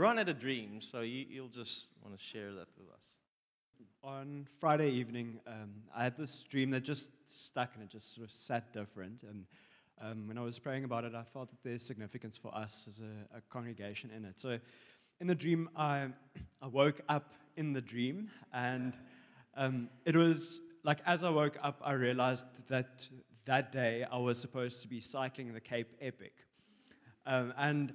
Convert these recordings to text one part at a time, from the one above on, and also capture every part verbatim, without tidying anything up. Ron had a dream, so you, you'll just want to share that with us. On Friday evening, um, I had this dream that just stuck, and it just sort of sat different. And um, when I was praying about it, I felt that there's significance for us as a, a congregation in it. So in the dream, I, I woke up in the dream, and um, it was like as I woke up, I realized that that day I was supposed to be cycling the Cape Epic. Um, and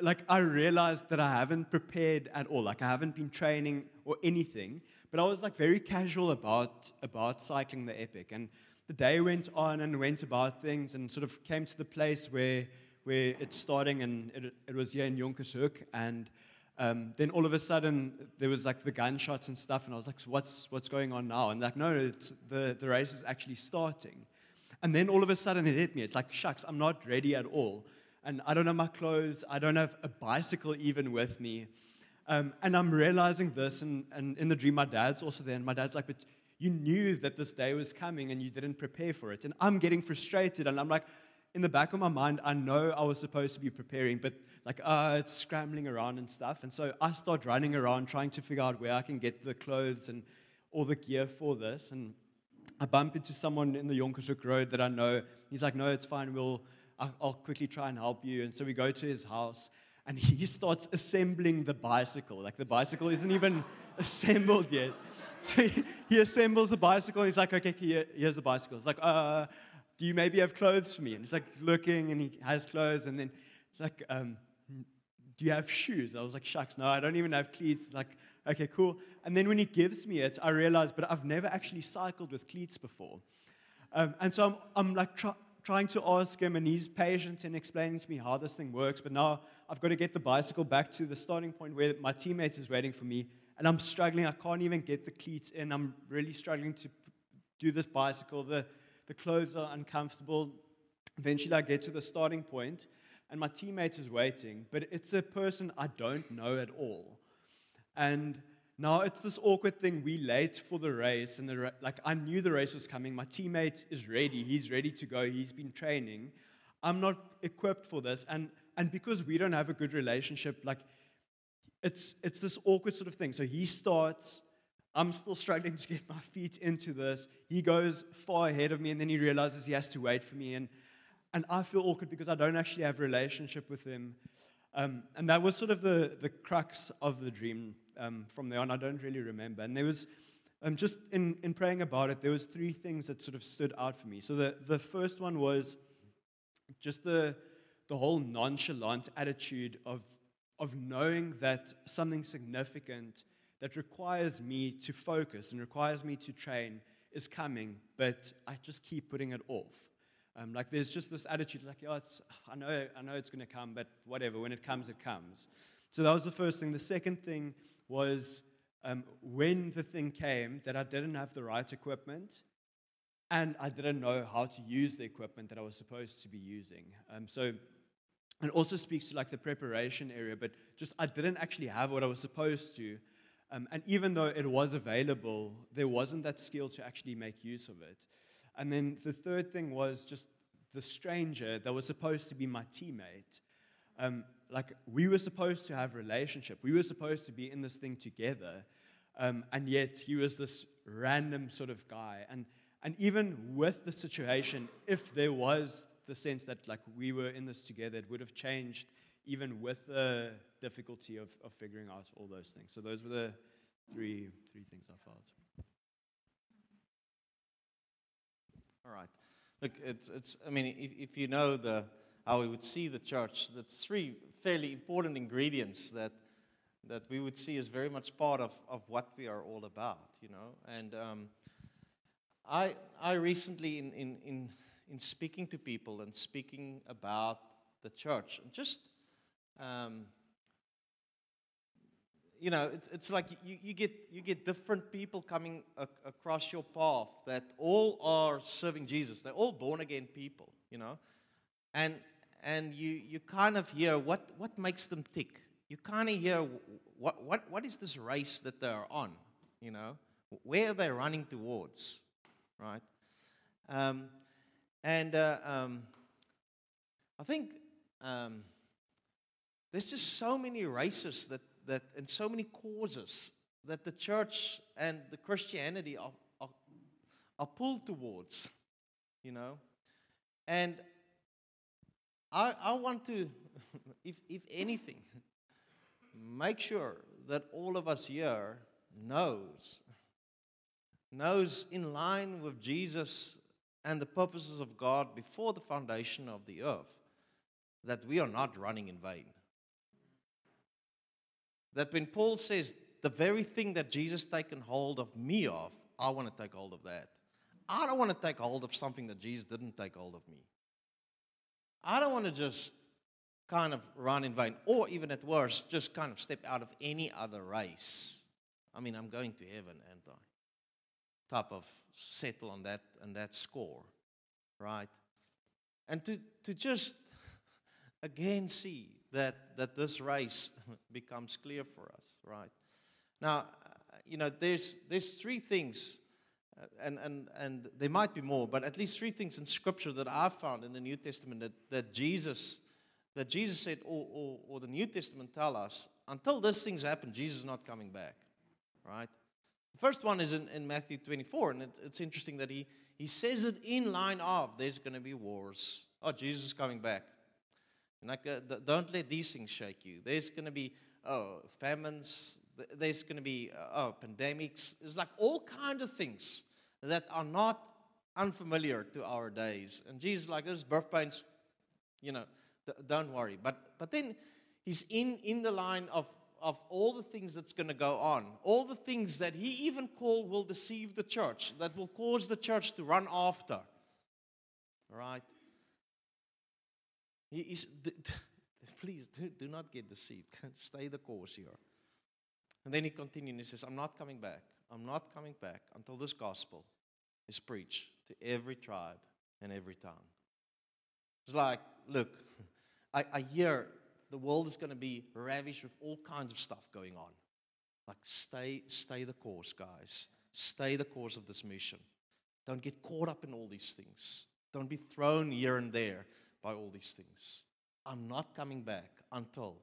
like I realized that I haven't prepared at all. Like I haven't been training or anything, but I was like very casual about about cycling the Epic. And the day went on and went about things, and sort of came to the place where where it's starting, and it, it was here in Jonkershoek. And um, then all of a sudden there was like the gunshots and stuff, and I was like, so what's what's going on now? And like, no, it's the the race is actually starting. And then all of a sudden it hit me. It's like, shucks, I'm not ready at all. And I don't have my clothes. I don't have a bicycle even with me. Um, and I'm realizing this. And, and in the dream, my dad's also there. And my dad's like, but you knew that this day was coming and you didn't prepare for it. And I'm getting frustrated. And I'm like, in the back of my mind, I know I was supposed to be preparing. But like, uh, it's scrambling around and stuff. And so I start running around trying to figure out where I can get the clothes and all the gear for this. And I bump into someone in the Yonkersuk Road that I know. He's like, no, it's fine. We'll, I'll quickly try and help you. And so we go to his house, and he starts assembling the bicycle. Like, the bicycle isn't even assembled yet. So he, he assembles the bicycle, and he's like, okay, here, here's the bicycle. He's like, uh, do you maybe have clothes for me? And he's like looking, and he has clothes. And then he's like, um, do you have shoes? And I was like, shucks, no, I don't even have cleats. He's like, okay, cool. And then when he gives me it, I realize, but I've never actually cycled with cleats before. Um, and so I'm, I'm like try, trying to ask him, and he's patient in explaining to me how this thing works. But now I've got to get the bicycle back to the starting point where my teammate is waiting for me, and I'm struggling. I can't even get the cleats in. I'm really struggling to do this bicycle. The, the clothes are uncomfortable. Eventually I get to the starting point, and my teammate is waiting, but it's a person I don't know at all. And now it's this awkward thing. We late for the race, and the like. I knew the race was coming. My teammate is ready. He's ready to go. He's been training. I'm not equipped for this, and and because we don't have a good relationship, like it's it's this awkward sort of thing. So he starts. I'm still struggling to get my feet into this. He goes far ahead of me, and then he realizes he has to wait for me, and and I feel awkward because I don't actually have a relationship with him. Um, and that was sort of the, the crux of the dream. Um, from there on, I don't really remember. And there was, um, just in, in praying about it, there was three things that sort of stood out for me. So the, the first one was just the the whole nonchalant attitude of of knowing that something significant that requires me to focus and requires me to train is coming, but I just keep putting it off. Um, like there's just this attitude, like, oh, it's, I know, I know it's going to come, but whatever. When it comes, it comes. So that was the first thing. The second thing was um, when the thing came, that I didn't have the right equipment, and I didn't know how to use the equipment that I was supposed to be using. Um, so it also speaks to like the preparation area, but just I didn't actually have what I was supposed to. Um, and even though it was available, there wasn't that skill to actually make use of it. And then the third thing was just the stranger that was supposed to be my teammate. Um, like, we were supposed to have a relationship. We were supposed to be in this thing together. Um, and yet, he was this random sort of guy. And and even with the situation, if there was the sense that, like, we were in this together, it would have changed even with the difficulty of, of figuring out all those things. So those were the three three things I felt. All right. Look, it's, it's I mean, if, if you know the how we would see the church, that's three fairly important ingredients that that we would see as very much part of, of what we are all about, you know. And um, I I recently, in, in, in, in speaking to people and speaking about the church, just, um, you know, it's, it's like you, you get you get different people coming ac- across your path that all are serving Jesus. They're all born-again people, you know. And and you, you kind of hear what, what makes them tick. You kind of hear what what what is this race that they're on, you know? Where are they running towards, right? Um, and uh, um, I think um, There's just so many races that, that and so many causes that the church and the Christianity are, are, are pulled towards, you know. And I, I want to, if if anything, make sure that all of us here knows, knows in line with Jesus and the purposes of God before the foundation of the earth, that we are not running in vain. That when Paul says, the very thing that Jesus taken hold of me of, I want to take hold of that. I don't want to take hold of something that Jesus didn't take hold of me. I don't want to just kind of run in vain, or even at worst, just kind of step out of any other race. I mean, I'm going to heaven, and I type of settle on that and that score, right? And to to just again see that that this race becomes clear for us, right? Now, you know, there's there's three things. And, and and there might be more, but at least three things in Scripture that I've found in the New Testament that, that Jesus that Jesus said, or, or, or the New Testament tell us, until these things happen, Jesus is not coming back, right? The first one is in, in Matthew twenty-four, and it, it's interesting that he, he says it in line of, there's going to be wars. Oh, Jesus is coming back. And like, uh, don't let these things shake you. There's going to be oh, famines. There's going to be uh, oh, pandemics. It's like all kinds of things that are not unfamiliar to our days. And Jesus, like, this birth pains, you know, th- don't worry. But but then he's in, in the line of, of all the things that's going to go on, all the things that he even called will deceive the church, that will cause the church to run after. Right? He is, d- d- please, do, do not get deceived. Stay the course here. And then he continues and he says, I'm not coming back. I'm not coming back until this gospel is preached to every tribe and every tongue. It's like, look, I, I hear the world is going to be ravished with all kinds of stuff going on. Like, stay, stay the course, guys. Stay the course of this mission. Don't get caught up in all these things. Don't be thrown here and there by all these things. I'm not coming back until.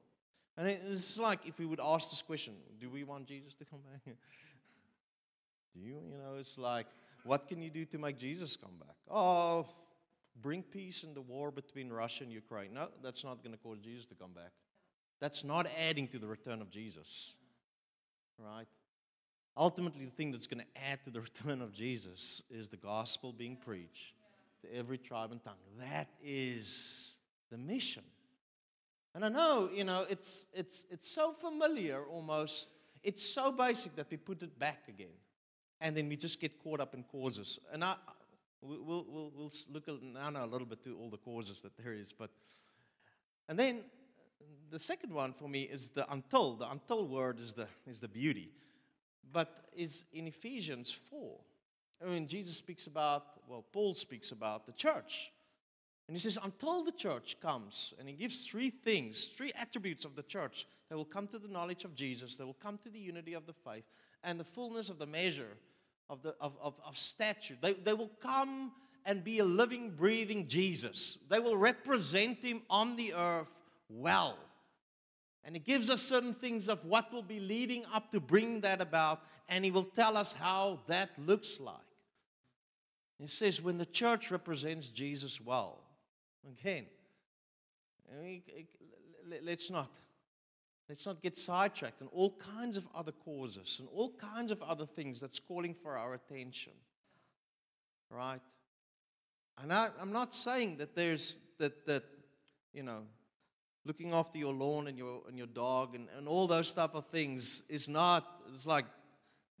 And it's like if we would ask this question, do we want Jesus to come back? Do you? You know, it's like, what can you do to make Jesus come back? Oh, bring peace in the war between Russia and Ukraine. No, that's not going to cause Jesus to come back. That's not adding to the return of Jesus. Right? Ultimately, the thing that's going to add to the return of Jesus is the gospel being preached to every tribe and tongue. That is the mission. And I know, you know, it's it's it's so familiar almost, it's so basic that we put it back again. And then we just get caught up in causes. And I, we'll, we'll, we'll look now a little bit to all the causes that there is. But and then the second one for me is the until. The until word is the is the beauty. But is in Ephesians four. I mean, Jesus speaks about, well, Paul speaks about the church. And he says, until the church comes, and he gives three things, three attributes of the church that will come to the knowledge of Jesus, that will come to the unity of the faith, and the fullness of the measure of the of, of, of stature. They, they will come and be a living, breathing Jesus. They will represent him on the earth well. And he gives us certain things of what will be leading up to bring that about, and he will tell us how that looks like. He says, when the church represents Jesus well, again, let's not, let's not get sidetracked on all kinds of other causes and all kinds of other things that's calling for our attention, right? And I, I'm not saying that there's that that you know, looking after your lawn and your and your dog and, and all those type of things is not. It's like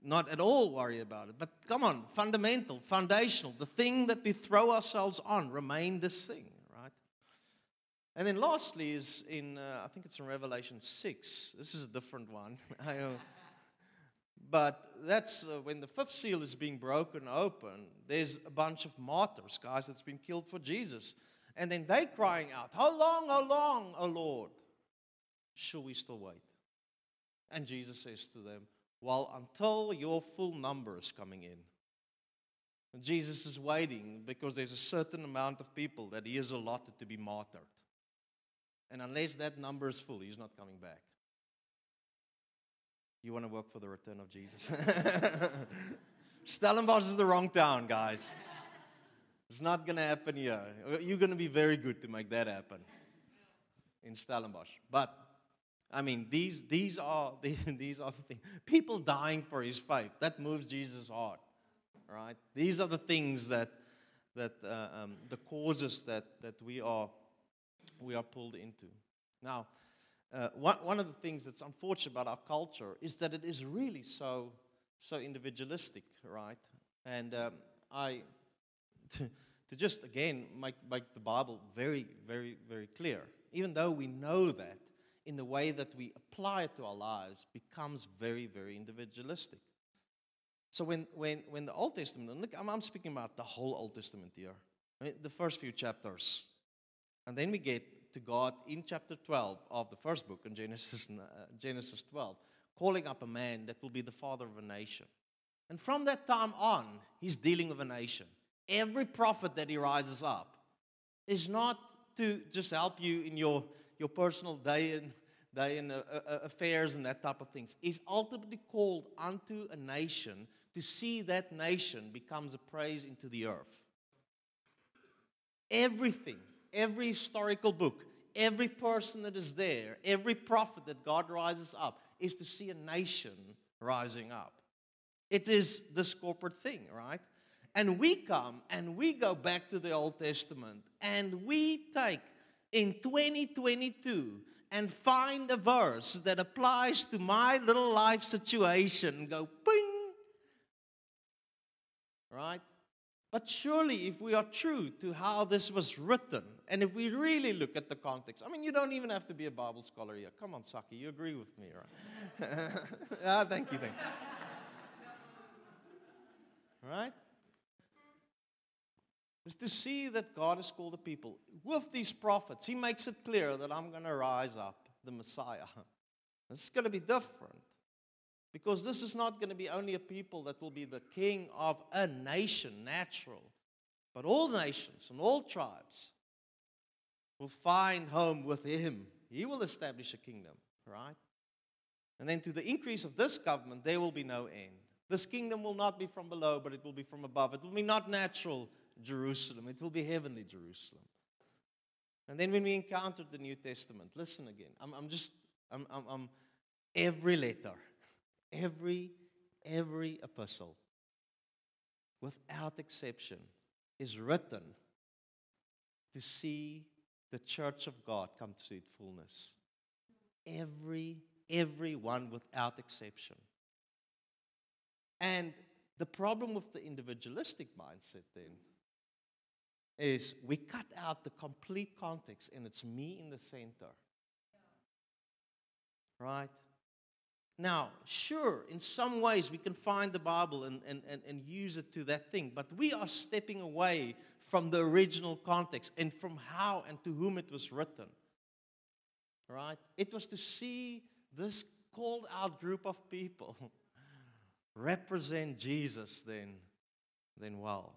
not at all worry about it. But come on, fundamental, foundational, the thing that we throw ourselves on, remain this thing. And then lastly is in, uh, I think it's in Revelation six. This is a different one. I, uh, but that's uh, when the fifth seal is being broken open, there's a bunch of martyrs, guys, that's been killed for Jesus. And then they crying out, how long, how long, O Lord, shall we still wait? And Jesus says to them, well, until your full number is coming in. And Jesus is waiting because there's a certain amount of people that he has allotted to be martyred. And unless that number is full, he's not coming back. You want to work for the return of Jesus? Stellenbosch is the wrong town, guys. It's not going to happen here. You're going to be very good to make that happen in Stellenbosch. But, I mean, these these are these are the things. People dying for his faith, that moves Jesus' heart, right? These are the things that, that uh, um, the causes that, that we are we are pulled into. Now, Uh, one, one of the things that's unfortunate about our culture is that it is really so so individualistic, right? And um, I, to, to just, again, make, make the Bible very, very, very clear, even though we know that, in the way that we apply it to our lives, becomes very, very individualistic. So when when, when the Old Testament, and look, I'm, I'm speaking about the whole Old Testament here, I mean, the first few chapters, and then we get to God in chapter twelve of the first book in Genesis, uh, Genesis twelve, calling up a man that will be the father of a nation. And from that time on, he's dealing with a nation. Every prophet that he rises up is not to just help you in your, your personal day and day and uh, uh, affairs and that type of things. He's ultimately called unto a nation to see that nation becomes a praise into the earth. Everything. Every historical book, every person that is there, every prophet that God rises up is to see a nation rising up. It is this corporate thing, right? And we come and we go back to the Old Testament and we take in twenty twenty-two and find a verse that applies to my little life situation and go, ping! Right? But surely, if we are true to how this was written, and if we really look at the context, I mean, you don't even have to be a Bible scholar here. Come on, Saki, you agree with me, right? ah, thank you, thank you. Right? It's to see that God has called the people. With these prophets, he makes it clear that I'm going to rise up, the Messiah. This is going to be different. Because this is not going to be only a people that will be the king of a nation, natural. But all nations and all tribes will find home with him. He will establish a kingdom, right? And then to the increase of this government, there will be no end. This kingdom will not be from below, but it will be from above. It will be not natural Jerusalem. It will be heavenly Jerusalem. And then when we encountered the New Testament, listen again. I'm, I'm just, I'm, I'm, I'm every letter. Every, every epistle, without exception, is written to see the church of God come to its fullness. Every, every one without exception. And the problem with the individualistic mindset then is we cut out the complete context and it's me in the center. Right? Now, sure, in some ways we can find the Bible and, and, and, and use it to that thing, but we are stepping away from the original context and from how and to whom it was written, right? It was to see this called out group of people represent Jesus then, then well.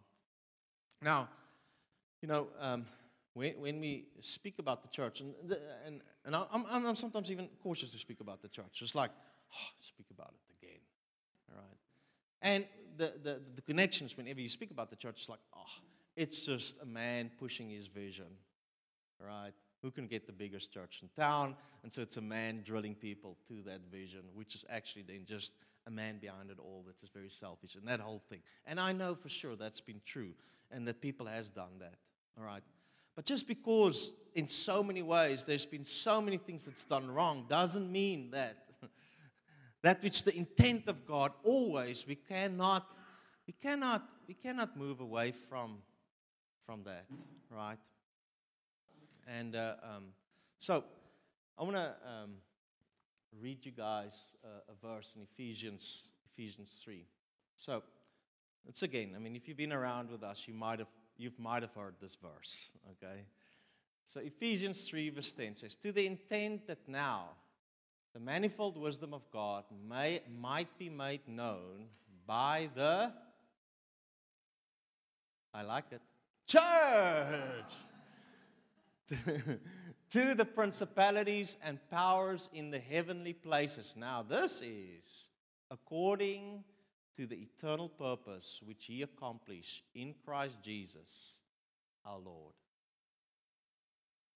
Now, you know, um, when, when we speak about the church, and the, and, and I'm, I'm sometimes even cautious to speak about the church, it's like, oh, speak about it again, all right? And the, the, the connections, whenever you speak about the church, it's like, oh, it's just a man pushing his vision, right? Who can get the biggest church in town? And so it's a man drilling people to that vision, which is actually then just a man behind it all that is very selfish and that whole thing. And I know for sure that's been true and that people has done that, all right? But just because in so many ways there's been so many things that's done wrong doesn't mean that That which the intent of God always, we cannot, we cannot, we cannot move away from, from that, right? And uh, um, so, I want to um, read you guys uh, a verse in Ephesians, Ephesians three. So, it's again. I mean, if you've been around with us, you might have, you might have heard this verse. Okay. So Ephesians three verse ten says, "To the intent that now." The manifold wisdom of God may, might be made known by the, I like it, church. to the principalities and powers in the heavenly places. Now this is according to the eternal purpose which he accomplished in Christ Jesus our Lord.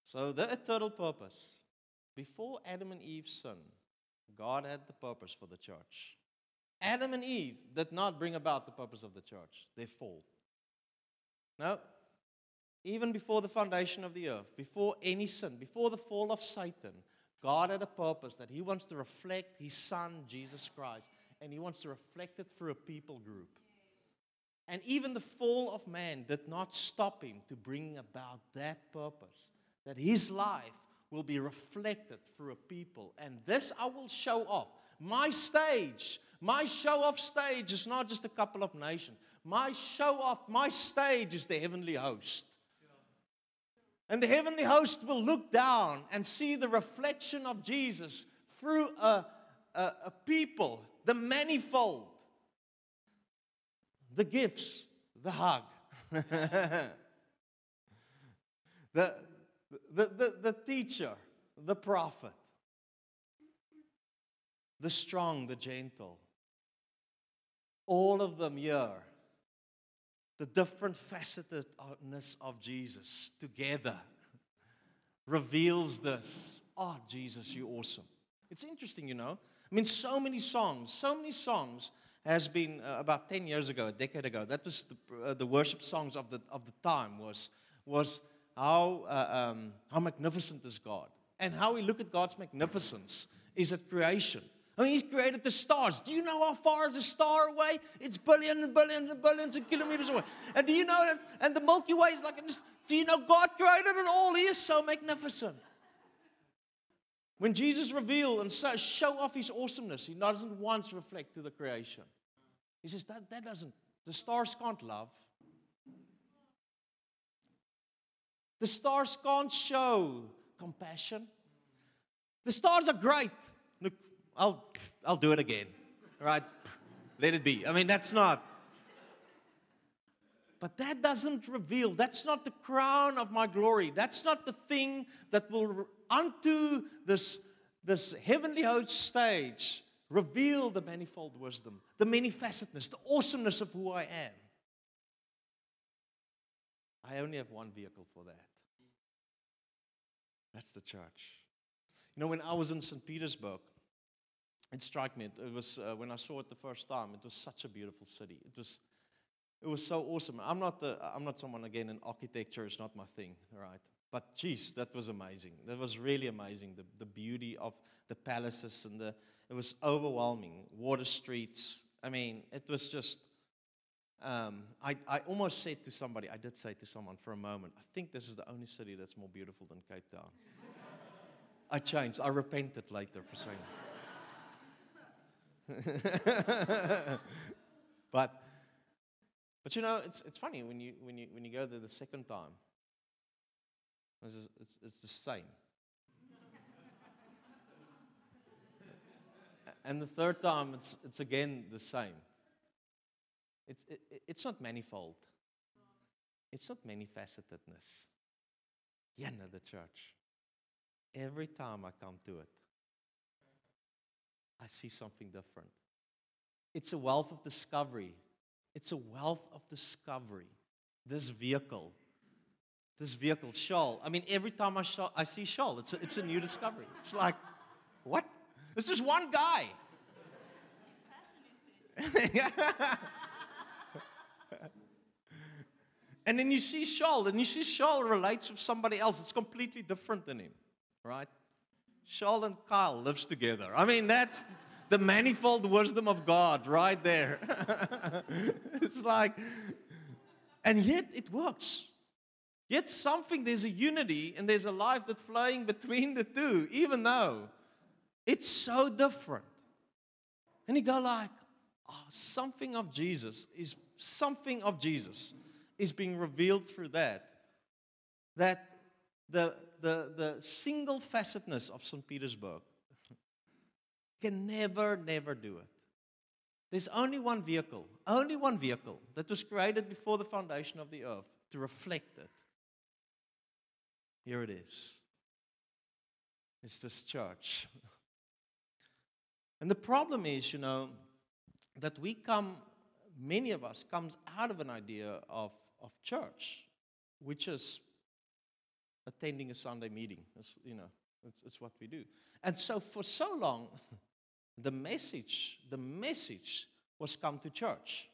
So the eternal purpose. Before Adam and Eve sinned, God had the purpose for the church. Adam and Eve did not bring about the purpose of the church, their fall. No, even before the foundation of the earth, before any sin, before the fall of Satan, God had a purpose that he wants to reflect his son, Jesus Christ, and he wants to reflect it through a people group. And even the fall of man did not stop him to bring about that purpose, that his life will be reflected through a people. And this I will show off. My stage, my show-off stage is not just a couple of nations. My show-off, my stage is the heavenly host. And the heavenly host will look down and see the reflection of Jesus through a, a, a people, the manifold, the gifts, the hug, the, the, the, the teacher, the prophet, the strong, the gentle. All of them here, the different facetedness of Jesus together reveals this. Oh, Jesus, you're awesome. It's interesting, you know. I mean, so many songs, so many songs has been uh, about ten years ago, a decade ago. That was the, uh, the worship songs of the of the time was was how uh, um, how magnificent is God, and how we look at God's magnificence is at creation. I mean, he's created the stars. Do you know how far is a star away? It's billions and billions and billions of kilometers away. And do you know that? And the Milky Way is like, do you know God created it all? He is so magnificent. When Jesus revealed and show off his awesomeness, he doesn't once reflect to the creation. He says, that, that doesn't, the stars can't love. The stars can't show compassion. The stars are great. Look, I'll, I'll do it again, right? Let it be. I mean, that's not. But that doesn't reveal. That's not the crown of my glory. That's not the thing that will, unto this, this heavenly host stage, reveal the manifold wisdom, the many-facetedness, the awesomeness of who I am. I only have one vehicle for that. That's the church. You know, when I was in Saint Petersburg, it struck me. It, it was uh, when I saw it the first time. It was such a beautiful city. It was, it was so awesome. I'm not, the, I'm not someone again. In architecture is not my thing, right? But geez, that was amazing. That was really amazing. The the beauty of the palaces and the it was overwhelming. Water streets. I mean, it was just. Um, I I almost said to somebody. I did say to someone for a moment. I think this is the only city that's more beautiful than Cape Town. I changed. I repented later for saying that. but, but you know, it's it's funny when you when you when you go there the second time. It's it's, it's the same. And the third time, it's it's again the same. It's it, it's not manifold. It's not many-facetedness. Yeah, no, the church. Every time I come to it, I see something different. It's a wealth of discovery. It's a wealth of discovery. This vehicle, this vehicle, Shaul. I mean, every time I, sh- I see Shaul, it's a, it's a new discovery. It's like, what? It's just one guy. And then you see Shaul, and you see Shaul relates with somebody else. It's completely different than him. Right? Shaul and Carel lives together. I mean, that's the manifold wisdom of God right there. It's like, and yet it works. Yet something, there's a unity and there's a life that's flowing between the two, even though it's so different. And you go like, oh, something of Jesus is, something of Jesus is being revealed through that, that the The, the single facetedness of Saint Petersburg can never, never do it. There's only one vehicle, only one vehicle that was created before the foundation of the earth to reflect it. Here it is. It's this church. And the problem is, you know, that we come, many of us comes out of an idea of, of church, which is attending a Sunday meeting. It's, you know, it's, it's what we do. And so for so long, the message, the message was come to church.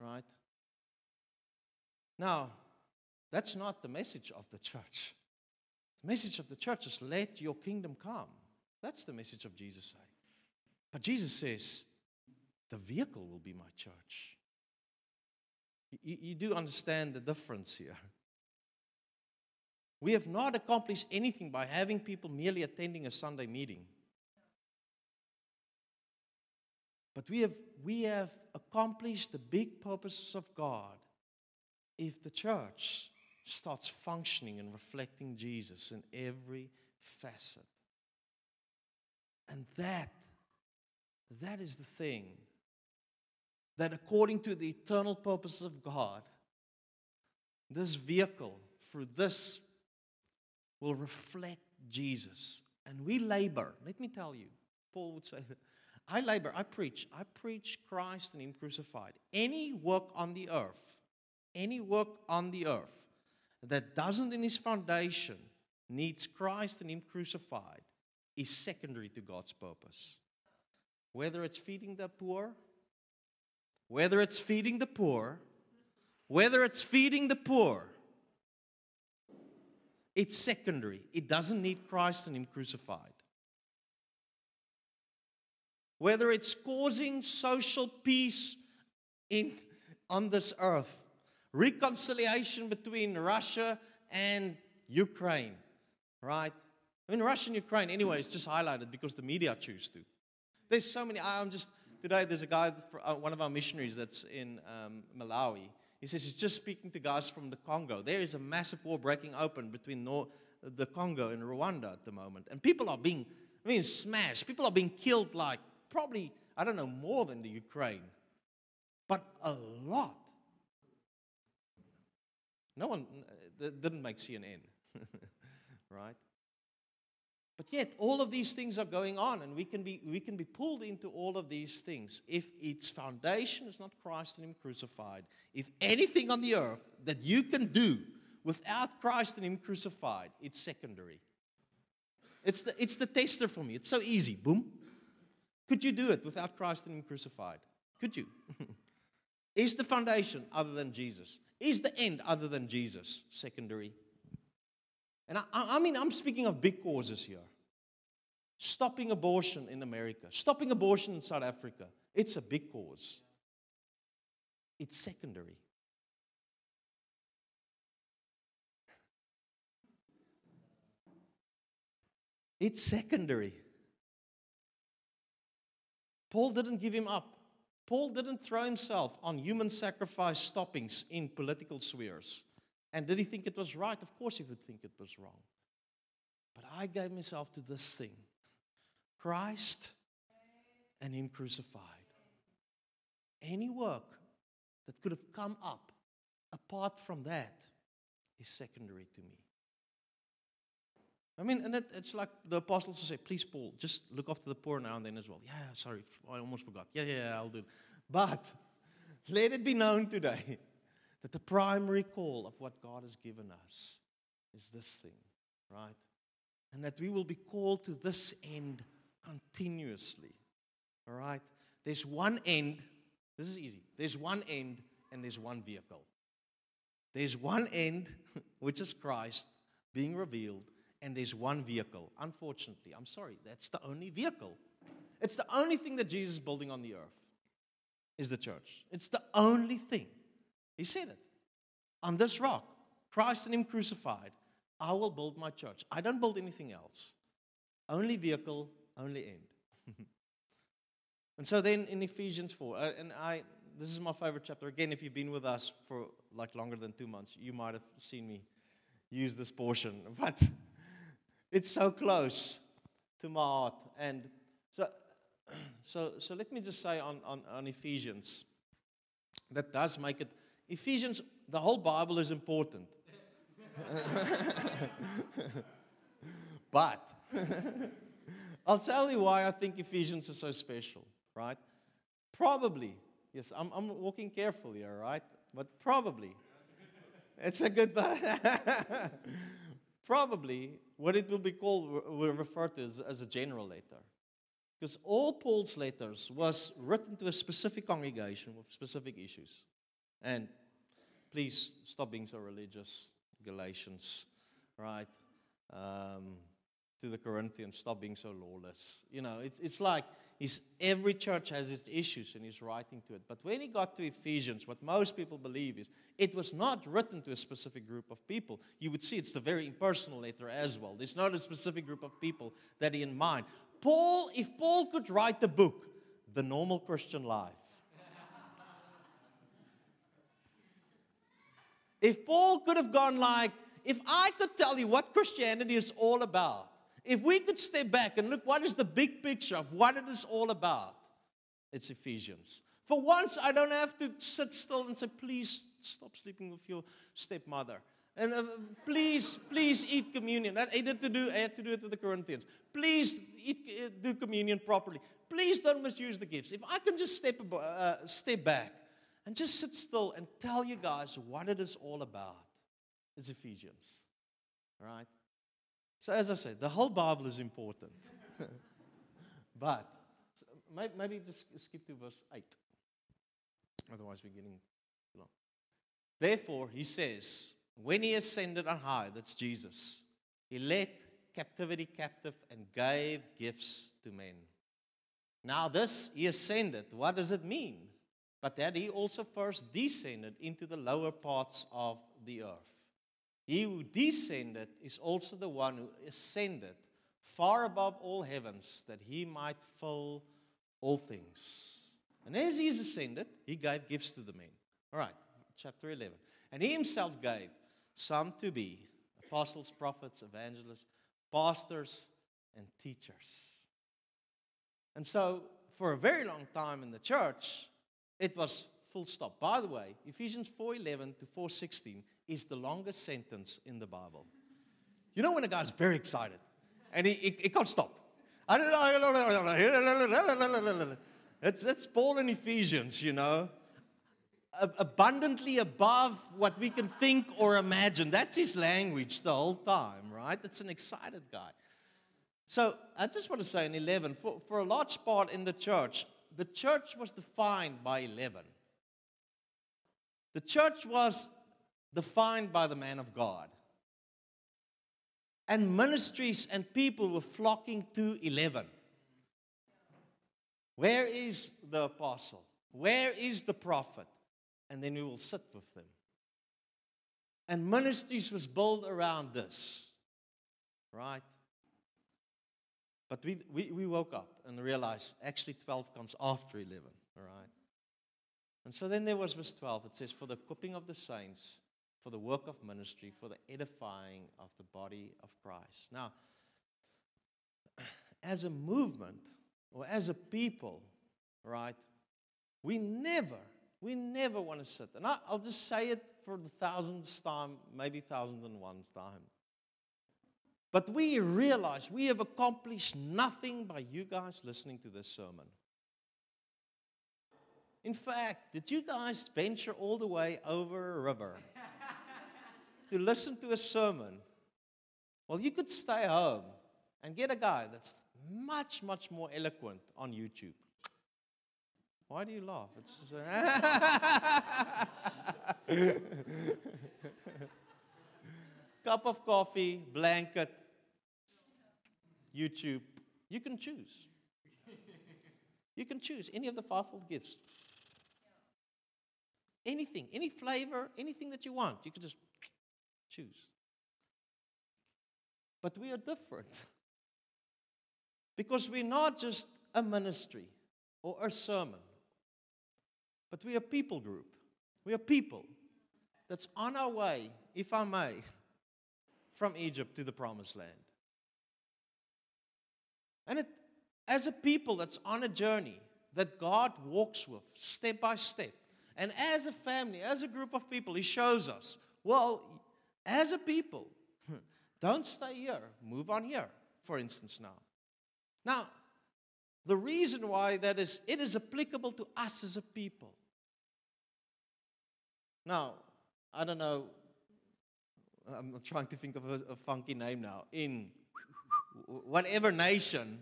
Right? Now, that's not the message of the church. The message of the church is let your kingdom come. That's the message of Jesus saying. But Jesus says, the vehicle will be my church. You, you do understand the difference here. We have not accomplished anything by having people merely attending a Sunday meeting. But we have, we have accomplished the big purposes of God if the church starts functioning and reflecting Jesus in every facet. And that That is the thing that according to the eternal purposes of God, this vehicle through this will reflect Jesus. And we labor. Let me tell you, Paul would say, I labor, I preach. I preach Christ and Him crucified. Any work on the earth, any work on the earth that doesn't in its foundation needs Christ and Him crucified is secondary to God's purpose. Whether it's feeding the poor, whether it's feeding the poor, whether it's feeding the poor, it's secondary. It doesn't need Christ and Him crucified. Whether it's causing social peace in on this earth, reconciliation between Russia and Ukraine, right? I mean, Russia and Ukraine, anyway, it's just highlighted because the media choose to. There's so many. I'm just today. There's a guy, one of our missionaries, that's in um, Malawi. He says he's just speaking to guys from the Congo. There is a massive war breaking open between North, the Congo and Rwanda at the moment, and people are being, I mean, smashed. People are being killed, like probably I don't know more than the Ukraine, but a lot. No one that didn't make C N N, right? But yet, all of these things are going on, and we can be we can be pulled into all of these things. If its foundation is not Christ and Him crucified, if anything on the earth that you can do without Christ and Him crucified, it's secondary. It's the, it's the tester for me. It's so easy. Boom. Could you do it without Christ and Him crucified? Could you? Is the foundation other than Jesus? Is the end other than Jesus? Secondary. And I, I mean, I'm speaking of big causes here. Stopping abortion in America. Stopping abortion in South Africa. It's a big cause. It's secondary. It's secondary. Paul didn't give him up. Paul didn't throw himself on human sacrifice stoppings in political spheres. And did he think it was right? Of course he would think it was wrong. But I gave myself to this thing. Christ and Him crucified. Any work that could have come up apart from that is secondary to me. I mean, and it, it's like the apostles who say, please, Paul, just look after the poor now and then as well. Yeah, sorry, I almost forgot. Yeah, yeah, I'll do it. But let it be known today that the primary call of what God has given us is this thing, right? And that we will be called to this end continuously, all right? There's one end, this is easy, there's one end and there's one vehicle. There's one end, which is Christ being revealed, and there's one vehicle. Unfortunately, I'm sorry, that's the only vehicle. It's the only thing that Jesus is building on the earth, is the church. It's the only thing. He said it. On this rock, Christ and Him crucified, I will build my church. I don't build anything else. Only vehicle, only end. And so then in Ephesians four, uh, and I, this is my favorite chapter. Again, if you've been with us for like longer than two months, you might have seen me use this portion. But it's so close to my heart. And so, so, so let me just say on, on, on Ephesians, that does make it. Ephesians, the whole Bible is important. But I'll tell you why I think Ephesians is so special, right? Probably, yes, I'm, I'm walking carefully, all right? But probably, it's a good book. Probably what it will be called, will refer to as, as a general letter. Because all Paul's letters was written to a specific congregation with specific issues. And please stop being so religious, Galatians, right? Um, to the Corinthians, stop being so lawless. You know, it's it's like his, every church has its issues and he's writing to it. But when he got to Ephesians, what most people believe is it was not written to a specific group of people. You would see it's a very impersonal letter as well. There's not a specific group of people that he in mind. Paul, if Paul could write the book, The Normal Christian Life. If Paul could have gone like, if I could tell you what Christianity is all about, if we could step back and look, what is the big picture of what it is all about? It's Ephesians. For once, I don't have to sit still and say, please stop sleeping with your stepmother. And uh, please, please eat communion. That I had to do. I had to do it with the Corinthians. Please eat, uh, do communion properly. Please don't misuse the gifts. If I can just step ab- uh, step back and just sit still and tell you guys what it is all about, it's Ephesians, all right? So as I said, the whole Bible is important, but so maybe, maybe just skip to verse eight. Otherwise, we're getting too long. Therefore, he says, when he ascended on high, that's Jesus, he led captivity captive and gave gifts to men. Now this, he ascended, what does it mean? But that he also first descended into the lower parts of the earth. He who descended is also the one who ascended far above all heavens, that he might fill all things. And as he is ascended, he gave gifts to the men. All right, chapter eleven. And he himself gave some to be apostles, prophets, evangelists, pastors, and teachers. And so, for a very long time in the church, it was full stop. By the way, Ephesians four eleven to four sixteen is the longest sentence in the Bible. You know when a guy's very excited, and he, he, he can't stop. I don't know. It's, it's Paul in Ephesians, you know. Abundantly above what we can think or imagine. That's his language the whole time, right? It's an excited guy. So I just want to say in eleven, for, for a large part in the church, the church was defined by eleven. The church was defined by the man of God. And ministries and people were flocking to eleven. Where is the apostle? Where is the prophet? And then we will sit with them. And ministries was built around this, right? But we, we we woke up and realized actually twelve comes after eleven, all right? And so then there was verse twelve. It says, for the equipping of the saints, for the work of ministry, for the edifying of the body of Christ. Now, as a movement or as a people, right, we never... We never want to sit. And I, I'll just say it for the thousandth time, maybe thousand and one time. But we realize we have accomplished nothing by you guys listening to this sermon. In fact, did you guys venture all the way over a river to listen to a sermon? Well, you could stay home and get a guy that's much, much more eloquent on YouTube. Why do you laugh? It's just a cup of coffee, blanket, YouTube. You can choose. You can choose any of the fivefold gifts. Anything, any flavor, anything that you want. You can just choose. But we are different. Because we're not just a ministry or a sermon. But we are a people group. We are people that's on our way, if I may, from Egypt to the promised land. And it, as a people that's on a journey that God walks with step by step, and as a family, as a group of people, He shows us, well, as a people, don't stay here, move on here, for instance, now. Now, the reason why that is, it is applicable to us as a people. Now, I don't know, I'm trying to think of a, a funky name now, in whatever nation,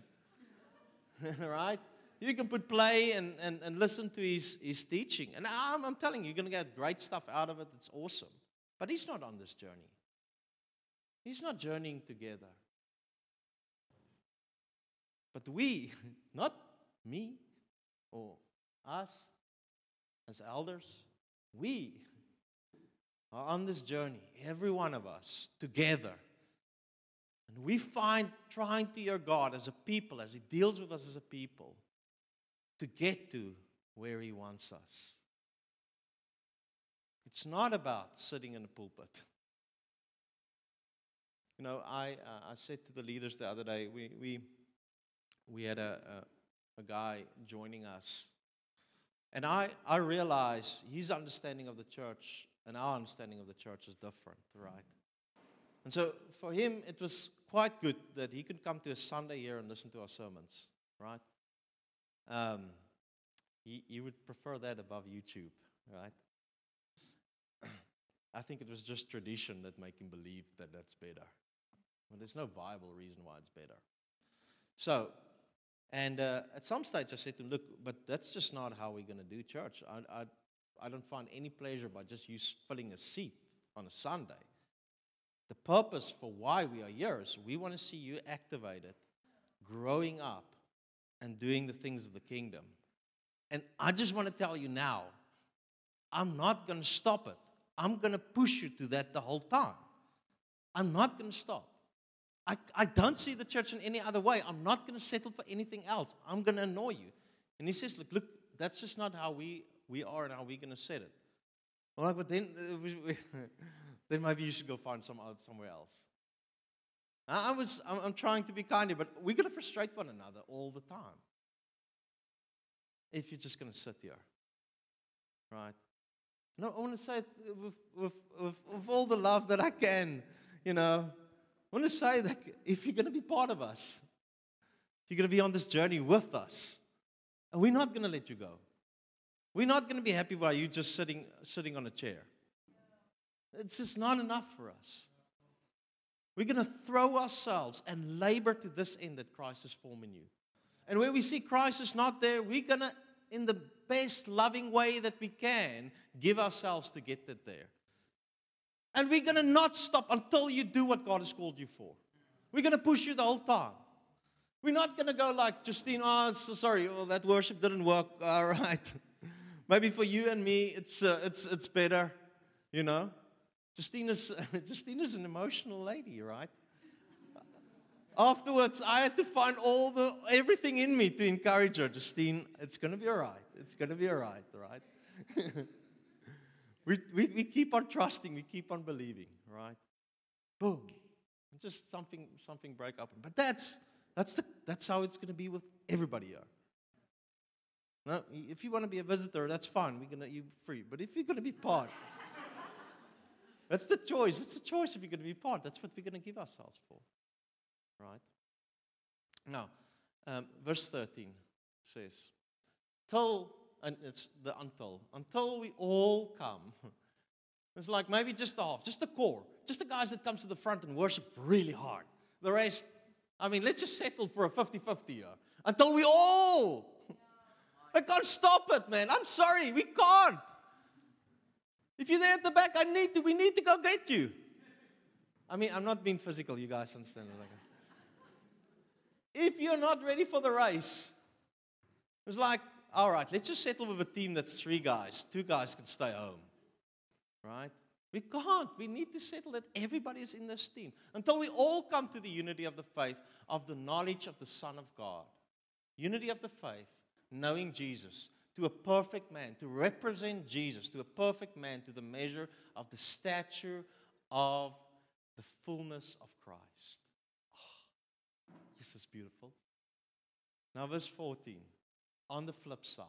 right? You can put play and, and, and listen to his, his teaching. And I'm, I'm telling you, you're going to get great stuff out of it. It's awesome. But he's not on this journey. He's not journeying together. But we, not me or us as elders, we are on this journey, every one of us, together. And we find trying to hear God as a people, as He deals with us as a people, to get to where He wants us. It's not about sitting in the pulpit. You know, I uh, I said to the leaders the other day, we we we had a a, a guy joining us, and I I realized his understanding of the church and our understanding of the church is different, right? And so for him, it was quite good that he could come to a Sunday here and listen to our sermons, right? Um, he, he would prefer that above YouTube, right? I think it was just tradition that made him believe that that's better. Well, there's no viable reason why it's better. So, and uh, at some stage I said to him, look, but that's just not how we're going to do church. I, I I don't find any pleasure by just you filling a seat on a Sunday. The purpose for why we are here is we want to see you activated, growing up, and doing the things of the kingdom. And I just want to tell you now, I'm not going to stop it. I'm going to push you to that the whole time. I'm not going to stop. I, I don't see the church in any other way. I'm not going to settle for anything else. I'm going to annoy you. And he says, look, look, that's just not how we, we are and how we're going to set it. All right, but then... Uh, we, we Then maybe you should go find some somewhere else. I was, I'm, I'm trying to be kind here, but we're going to frustrate one another all the time. If you're just going to sit here, right? No, I want to say it with, with, with, with all the love that I can, you know. I want to say that if you're going to be part of us, if you're going to be on this journey with us, and we're not going to let you go. We're not going to be happy by you just sitting sitting on a chair. It's just not enough for us. We're going to throw ourselves and labor to this end that Christ is forming you. And when we see Christ is not there, we're going to, in the best loving way that we can, give ourselves to get it there. And we're going to not stop until you do what God has called you for. We're going to push you the whole time. We're not going to go like, Justine, oh, so sorry, oh, that worship didn't work. All right. Maybe for you and me, it's uh, it's it's better, you know. Justina's, Justina's an emotional lady, right? Afterwards, I had to find all the everything in me to encourage her. Justine, it's going to be all right. It's going to be all right, right? we, we we keep on trusting. We keep on believing, right? Boom, just something something break up. But that's that's the, that's how it's going to be with everybody here. Now, if you want to be a visitor, that's fine. We're gonna you're free. But if you're going to be part. That's the choice. It's a choice if you're going to be part. That's what we're going to give ourselves for. Right? Now, um, verse thirteen says, till, and it's the until, until we all come. It's like maybe just the half, just the core, just the guys that comes to the front and worship really hard. The rest, I mean, let's just settle for a fifty-fifty year. Until we all. I can't stop it, man. I'm sorry. We can't. If you're there at the back, I need to, we need to go get you. I mean, I'm not being physical, you guys understand. If you're not ready for the race, it's like, all right, let's just settle with a team that's three guys. Two guys can stay home, right? We can't. We need to settle that everybody is in this team. Until we all come to the unity of the faith, of the knowledge of the Son of God. Unity of the faith, knowing Jesus. To a perfect man, to represent Jesus, to a perfect man, to the measure of the stature of the fullness of Christ. Oh, this is beautiful. Now, verse fourteen, on the flip side,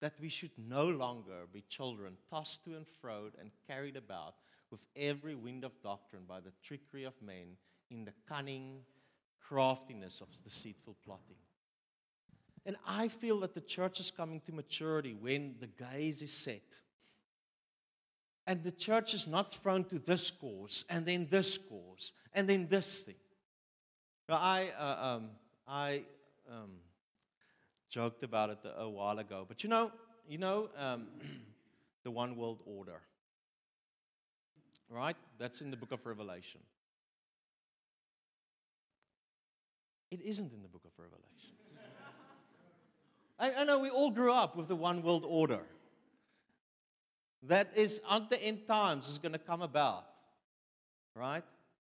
that we should no longer be children tossed to and fro and carried about with every wind of doctrine by the trickery of men in the cunning craftiness of deceitful plotting. And I feel that the church is coming to maturity when the gaze is set. And the church is not thrown to this cause, and then this cause, and then this thing. Now, I uh, um, I um, joked about it a while ago, but you know, you know, um, the one world order, right? That's in the book of Revelation. It isn't in the book of Revelation. I, I know we all grew up with the one world order. That is, at the end times, is going to come about, right?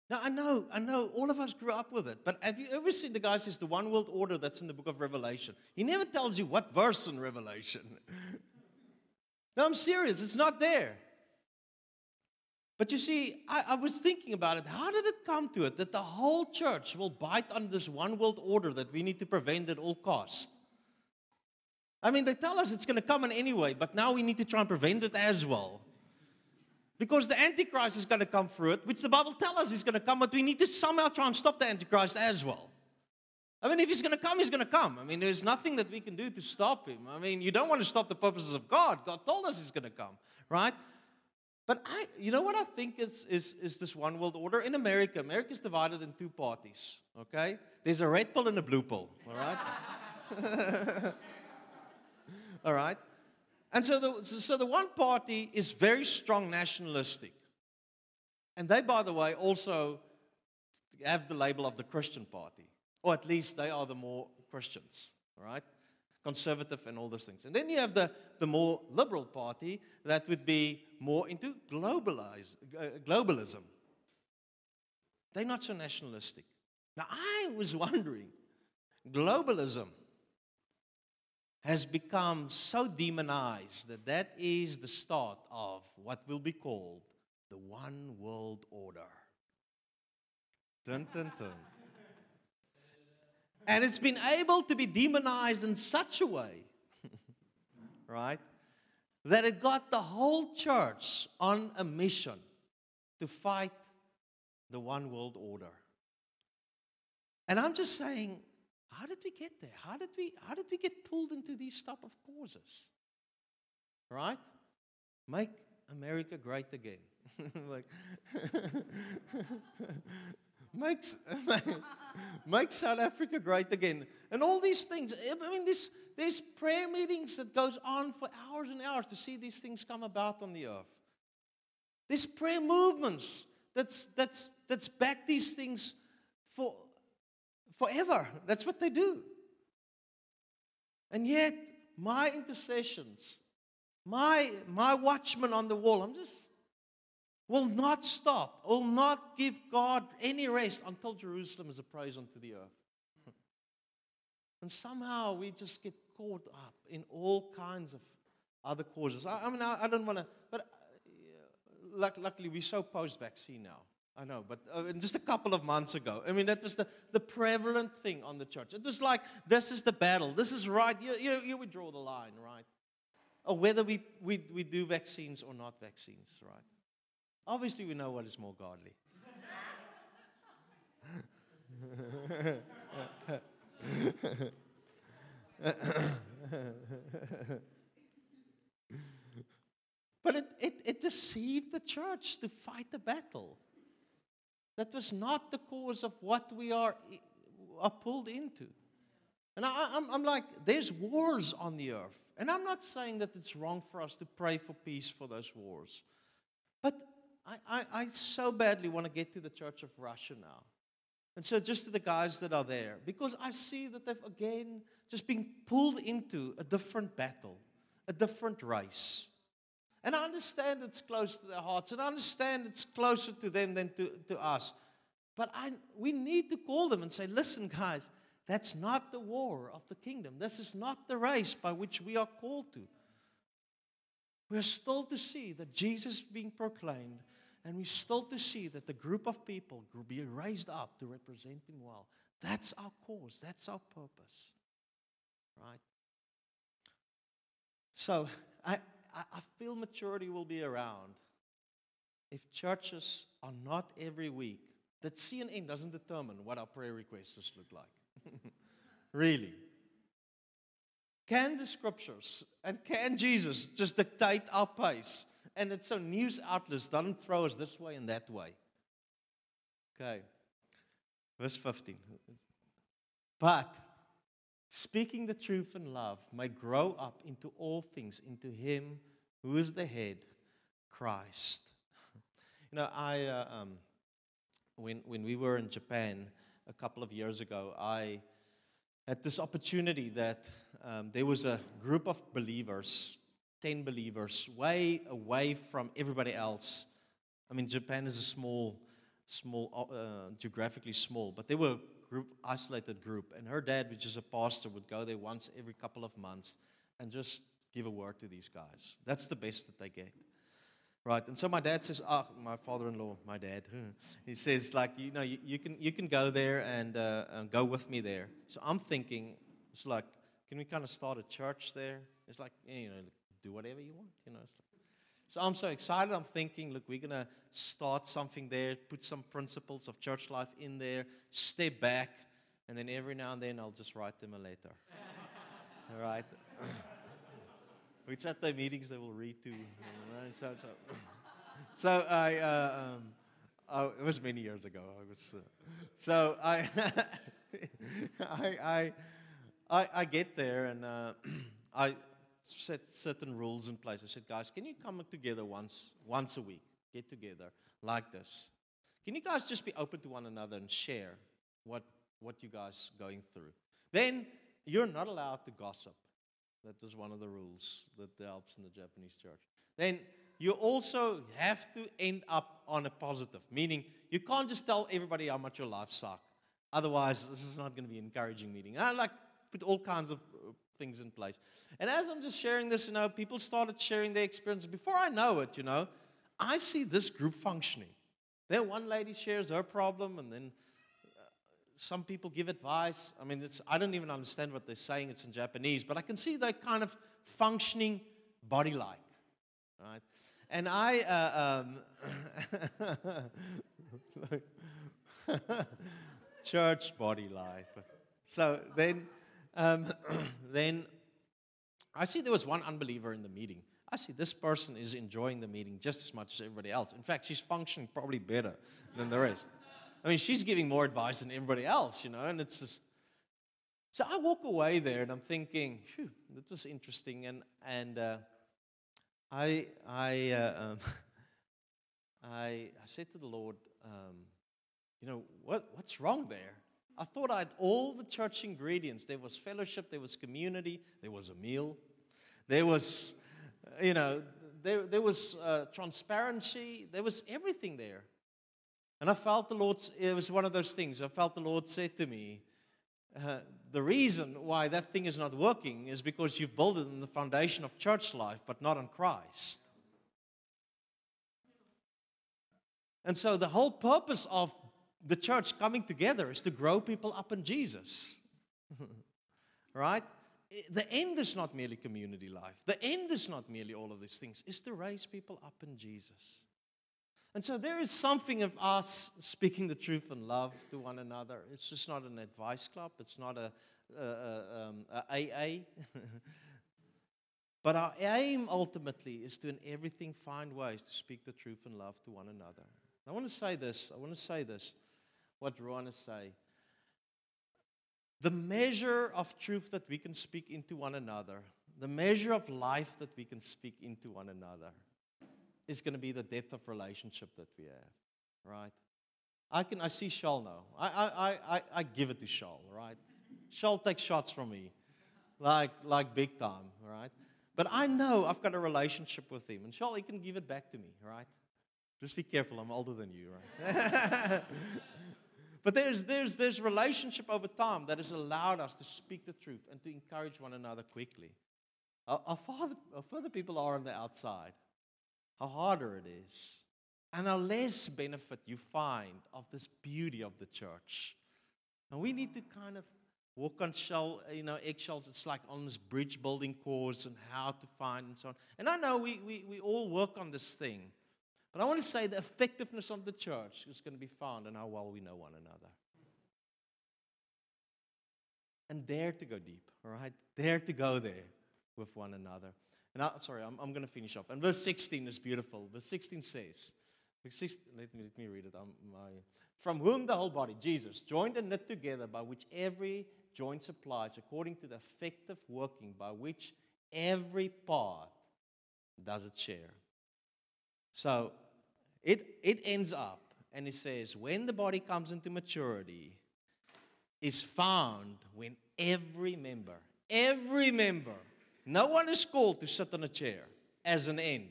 Now, I know, I know, all of us grew up with it, but have you ever seen the guy says the one world order that's in the book of Revelation? He never tells you what verse in Revelation. No, I'm serious, it's not there. But you see, I, I was thinking about it. How did it come to it that the whole church will bite on this one world order that we need to prevent at all costs? I mean, they tell us it's going to come in anyway, but now we need to try and prevent it as well. Because the Antichrist is going to come through it, which the Bible tells us is going to come, but we need to somehow try and stop the Antichrist as well. I mean, if he's going to come, he's going to come. I mean, there's nothing that we can do to stop him. I mean, you don't want to stop the purposes of God. God told us he's going to come, right? But I, you know what I think is, is, is this one world order? In America, America is divided in two parties, okay? There's a red pill and a blue pill, all right? All right? And so the, so the one party is very strong nationalistic. And they, by the way, also have the label of the Christian party. Or at least they are the more Christians, all right? Conservative and all those things. And then you have the, the more liberal party that would be more into globalize, uh, globalism. They're not so nationalistic. Now, I was wondering, globalism has become so demonized that that is the start of what will be called the one world order. Dun, dun, dun. And it's been able to be demonized in such a way, right, that it got the whole church on a mission to fight the one world order. And I'm just saying, how did we get there? How did we, how did we get pulled into these type of causes? Right? Make America great again. like, make, make South Africa great again. And all these things. I mean, this, there's prayer meetings that goes on for hours and hours to see these things come about on the earth. There's prayer movements that's, that's, that's back these things for forever. That's what they do. And yet, my intercessions, my, my watchman on the wall, I'm just, will not stop, will not give God any rest until Jerusalem is appraised unto the earth. And somehow we just get caught up in all kinds of other causes. I, I mean, I, I don't want to, but uh, yeah, luck, luckily we're so post-vaccine now. I know, but uh, just a couple of months ago, I mean, that was the, the prevalent thing on the church. It was like, this is the battle. This is right. You, you, you would draw the line, right? Or whether we, we, we do vaccines or not vaccines, right? Obviously, we know what is more godly. But it, it, it deceived the church to fight the battle. That was not the cause of what we are, are pulled into. And I, I'm, I'm like, there's wars on the earth. And I'm not saying that it's wrong for us to pray for peace for those wars. But I, I, I so badly want to get to the church of Russia now. And so just to the guys that are there, because I see that they've again just been pulled into a different battle, a different race. And I understand it's close to their hearts. And I understand it's closer to them than to, to us. But I, we need to call them and say, listen, guys, that's not the war of the kingdom. This is not the race by which we are called to. We're still to see that Jesus is being proclaimed. And we're still to see that the group of people will be raised up to represent him well. That's our cause. That's our purpose. Right? So, I... I feel maturity will be around if churches are not every week, that C N N doesn't determine what our prayer requests look like. Really. Can the scriptures and can Jesus just dictate our pace? And it's so news outlets don't throw us this way and that way. Okay. Verse fifteen. But speaking the truth in love may grow up into all things, into him who is the head, Christ. You know, I uh, um, when when we were in Japan a couple of years ago, I had this opportunity that um, there was a group of believers, ten believers, way away from everybody else. I mean, Japan is a small, small, uh, geographically small, but they were group, isolated group, and her dad, which is a pastor, would go there once every couple of months and just give a word to these guys. That's the best that they get. Right, and so my dad says, ah, oh, my father-in-law, my dad, he says, like, you know, you, you can you can go there and, uh, and go with me there. So I'm thinking, it's like, can we kind of start a church there? It's like, you know, do whatever you want, you know. It's like, so I'm so excited, I'm thinking, look, we're going to start something there, put some principles of church life in there, step back, and then every now and then I'll just write them a letter. All right. Which at their meetings they will read to. So, so, so I, uh, um, oh, it was many years ago. I was, uh, so I, I, I, I get there and uh, I set certain rules in place. I said, guys, can you come together once, once a week? Get together like this. Can you guys just be open to one another and share what what you guys are going through? Then you're not allowed to gossip. That was one of the rules that helps in the Japanese church. Then you also have to end up on a positive, meaning you can't just tell everybody how much your life sucks. Otherwise, this is not going to be an encouraging meeting. I like put all kinds of things in place. And as I'm just sharing this, you know, people started sharing their experiences. Before I know it, you know, I see this group functioning. Then one lady shares her problem, and then some people give advice. I mean, it's, I don't even understand what they're saying. It's in Japanese. But I can see they're kind of functioning body-like. Right? And I... Uh, um, church body life. So then, um, then I see there was one unbeliever in the meeting. I see this person is enjoying the meeting just as much as everybody else. In fact, she's functioning probably better than the rest. I mean, she's giving more advice than everybody else, you know, and it's just... So I walk away there, and I'm thinking, phew, that was interesting, and and uh, I I, uh, um, I I said to the Lord, um, you know, what what's wrong there? I thought I had all the church ingredients. There was fellowship, there was community, there was a meal, there was, you know, there, there was uh, transparency, there was everything there. And I felt the Lord, it was one of those things, I felt the Lord said to me, uh, the reason why that thing is not working is because you've built it on the foundation of church life, but not on Christ. And so the whole purpose of the church coming together is to grow people up in Jesus. Right? The end is not merely community life. The end is not merely all of these things. It's to raise people up in Jesus. And so there is something of us speaking the truth and love to one another. It's just not an advice club. It's not a, a, a, um, a A A. But our aim ultimately is to, in everything, find ways to speak the truth and love to one another. I want to say this. I want to say this, what Rwanda say. The measure of truth that we can speak into one another, the measure of life that we can speak into one another, is going to be the depth of relationship that we have, right? I can I see Shaul now. I I I I give it to Shaul, right? Shaul takes shots from me, like like big time, right? But I know I've got a relationship with him, and Shaul, he can give it back to me, right? Just be careful, I'm older than you, right? But there's there's there's relationship over time that has allowed us to speak the truth and to encourage one another quickly. How, how far the, how further people are on the outside, how harder it is, and how less benefit you find of this beauty of the church. And we need to kind of walk on shell, you know, eggshells. It's like on this bridge building course and how to find and so on. And I know we we we all work on this thing, But I want to say the effectiveness of the church is going to be found in how well we know one another. And dare to go deep, all right? Dare to go there with one another. And I, sorry, I'm, I'm going to finish up. And verse sixteen is beautiful. Verse sixteen says, verse sixteen, let, me, let me read it. I'm, my, From whom the whole body, Jesus, joined and knit together, by which every joint supplies, according to the effective working by which every part does its share. So it it ends up, and it says, when the body comes into maturity, is found when every member, every member, no one is called to sit on a chair as an end.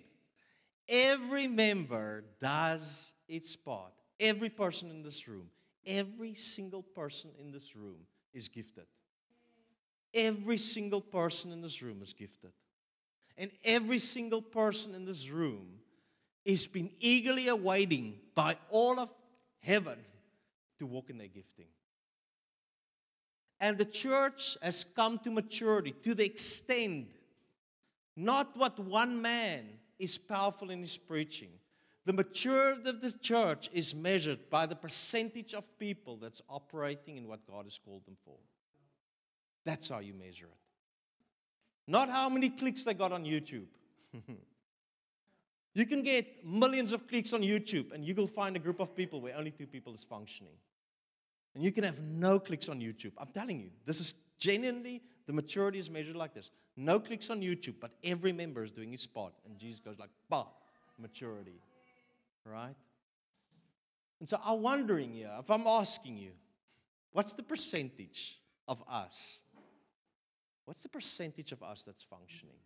Every member does its part. Every person in this room, every single person in this room is gifted. Every single person in this room is gifted. And every single person in this room is been eagerly awaiting by all of heaven to walk in their gifting. And the church has come to maturity to the extent, not what one man is powerful in his preaching. The maturity of the church is measured by the percentage of people that's operating in what God has called them for. That's how you measure it. Not how many clicks they got on YouTube. You can get millions of clicks on YouTube, and you will find a group of people where only two people is functioning. And you can have no clicks on YouTube. I'm telling you, this is genuinely, the maturity is measured like this. No clicks on YouTube, but every member is doing his part. And Jesus goes like, bah, maturity. Right? And so I'm wondering here, if I'm asking you, what's the percentage of us? What's the percentage of us that's functioning?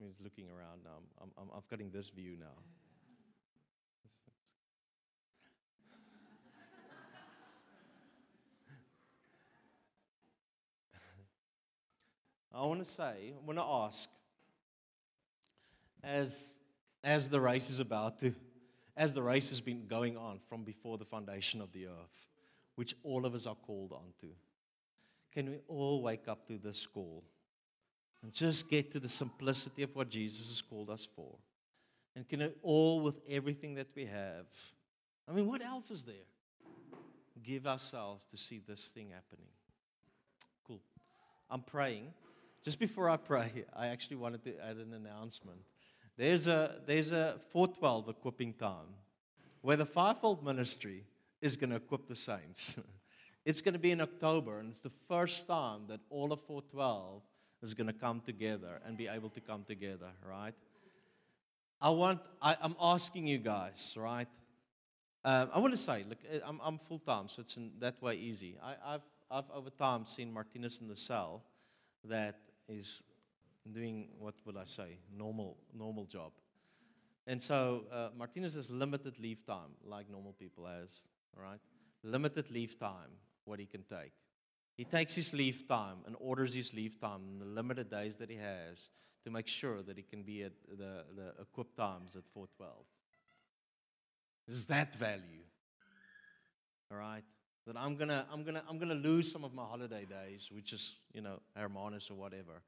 I mean, looking around now, I'm, I'm, I'm getting this view now. I want to say, I want to ask, as As the race is about to, as the race has been going on from before the foundation of the earth, which all of us are called onto, can we all wake up to this call and just get to the simplicity of what Jesus has called us for? And can we all, with everything that we have, I mean, what else is there? Give ourselves to see this thing happening. Cool. I'm praying. Just before I pray, I actually wanted to add an announcement. There's a there's a four twelve equipping time where the fivefold ministry is going to equip the saints. It's going to be in October, and it's the first time that all of four twelve is going to come together and be able to come together, right? I want I, I'm asking you guys, right? Um, I want to say, look, I'm I'm full time, so it's in that way easy. I, I've I've over time seen Martinez in the cell that is doing, what would I say, normal normal job. And so uh, Martinez has limited leave time, like normal people has, all right? Limited leave time, what he can take. He takes his leave time and orders his leave time in the limited days that he has to make sure that he can be at the, the equipped times at four twelve. Is that value, all right? That I'm gonna I'm gonna I'm gonna lose some of my holiday days, which is, you know, Hermanus or whatever.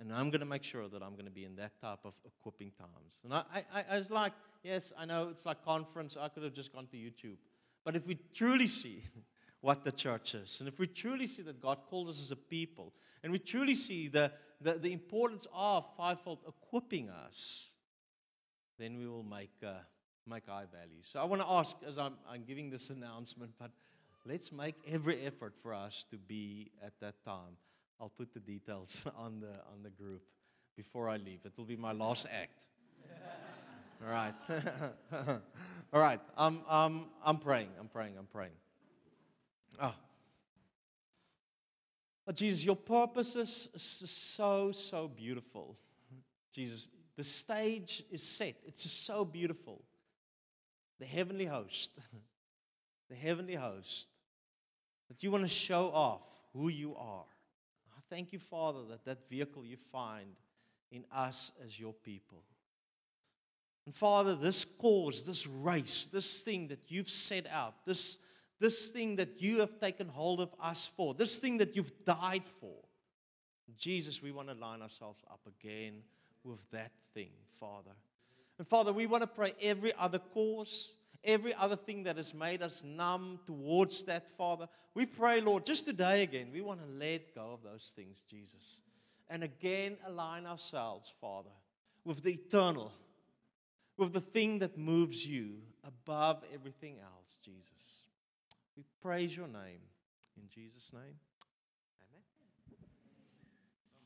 And I'm going to make sure that I'm going to be in that type of equipping times. And I, I, I was like, yes, I know, it's like conference. I could have just gone to YouTube. But if we truly see what the church is, and if we truly see that God called us as a people, and we truly see the, the, the importance of fivefold equipping us, then we will make uh, make high value. So I want to ask, as I'm, I'm giving this announcement, but let's make every effort for us to be at that time. I'll put the details on the on the group before I leave. It will be my last act. All right. All right. I'm I'm I'm praying. I'm praying. I'm praying. Ah. Oh, Jesus, your purpose is so so beautiful. Jesus, the stage is set. It's just so beautiful. The heavenly host, the heavenly host, that you want to show off who you are. Thank you, Father, that that vehicle you find in us as your people. And Father, this cause, this race, this thing that you've set out, this, this thing that you have taken hold of us for, this thing that you've died for, Jesus, we want to line ourselves up again with that thing, Father. And Father, we want to pray every other cause, every other thing that has made us numb towards that, Father. We pray, Lord, just today again, we want to let go of those things, Jesus. And again, align ourselves, Father, with the eternal, with the thing that moves you above everything else, Jesus. We praise your name. In Jesus' name.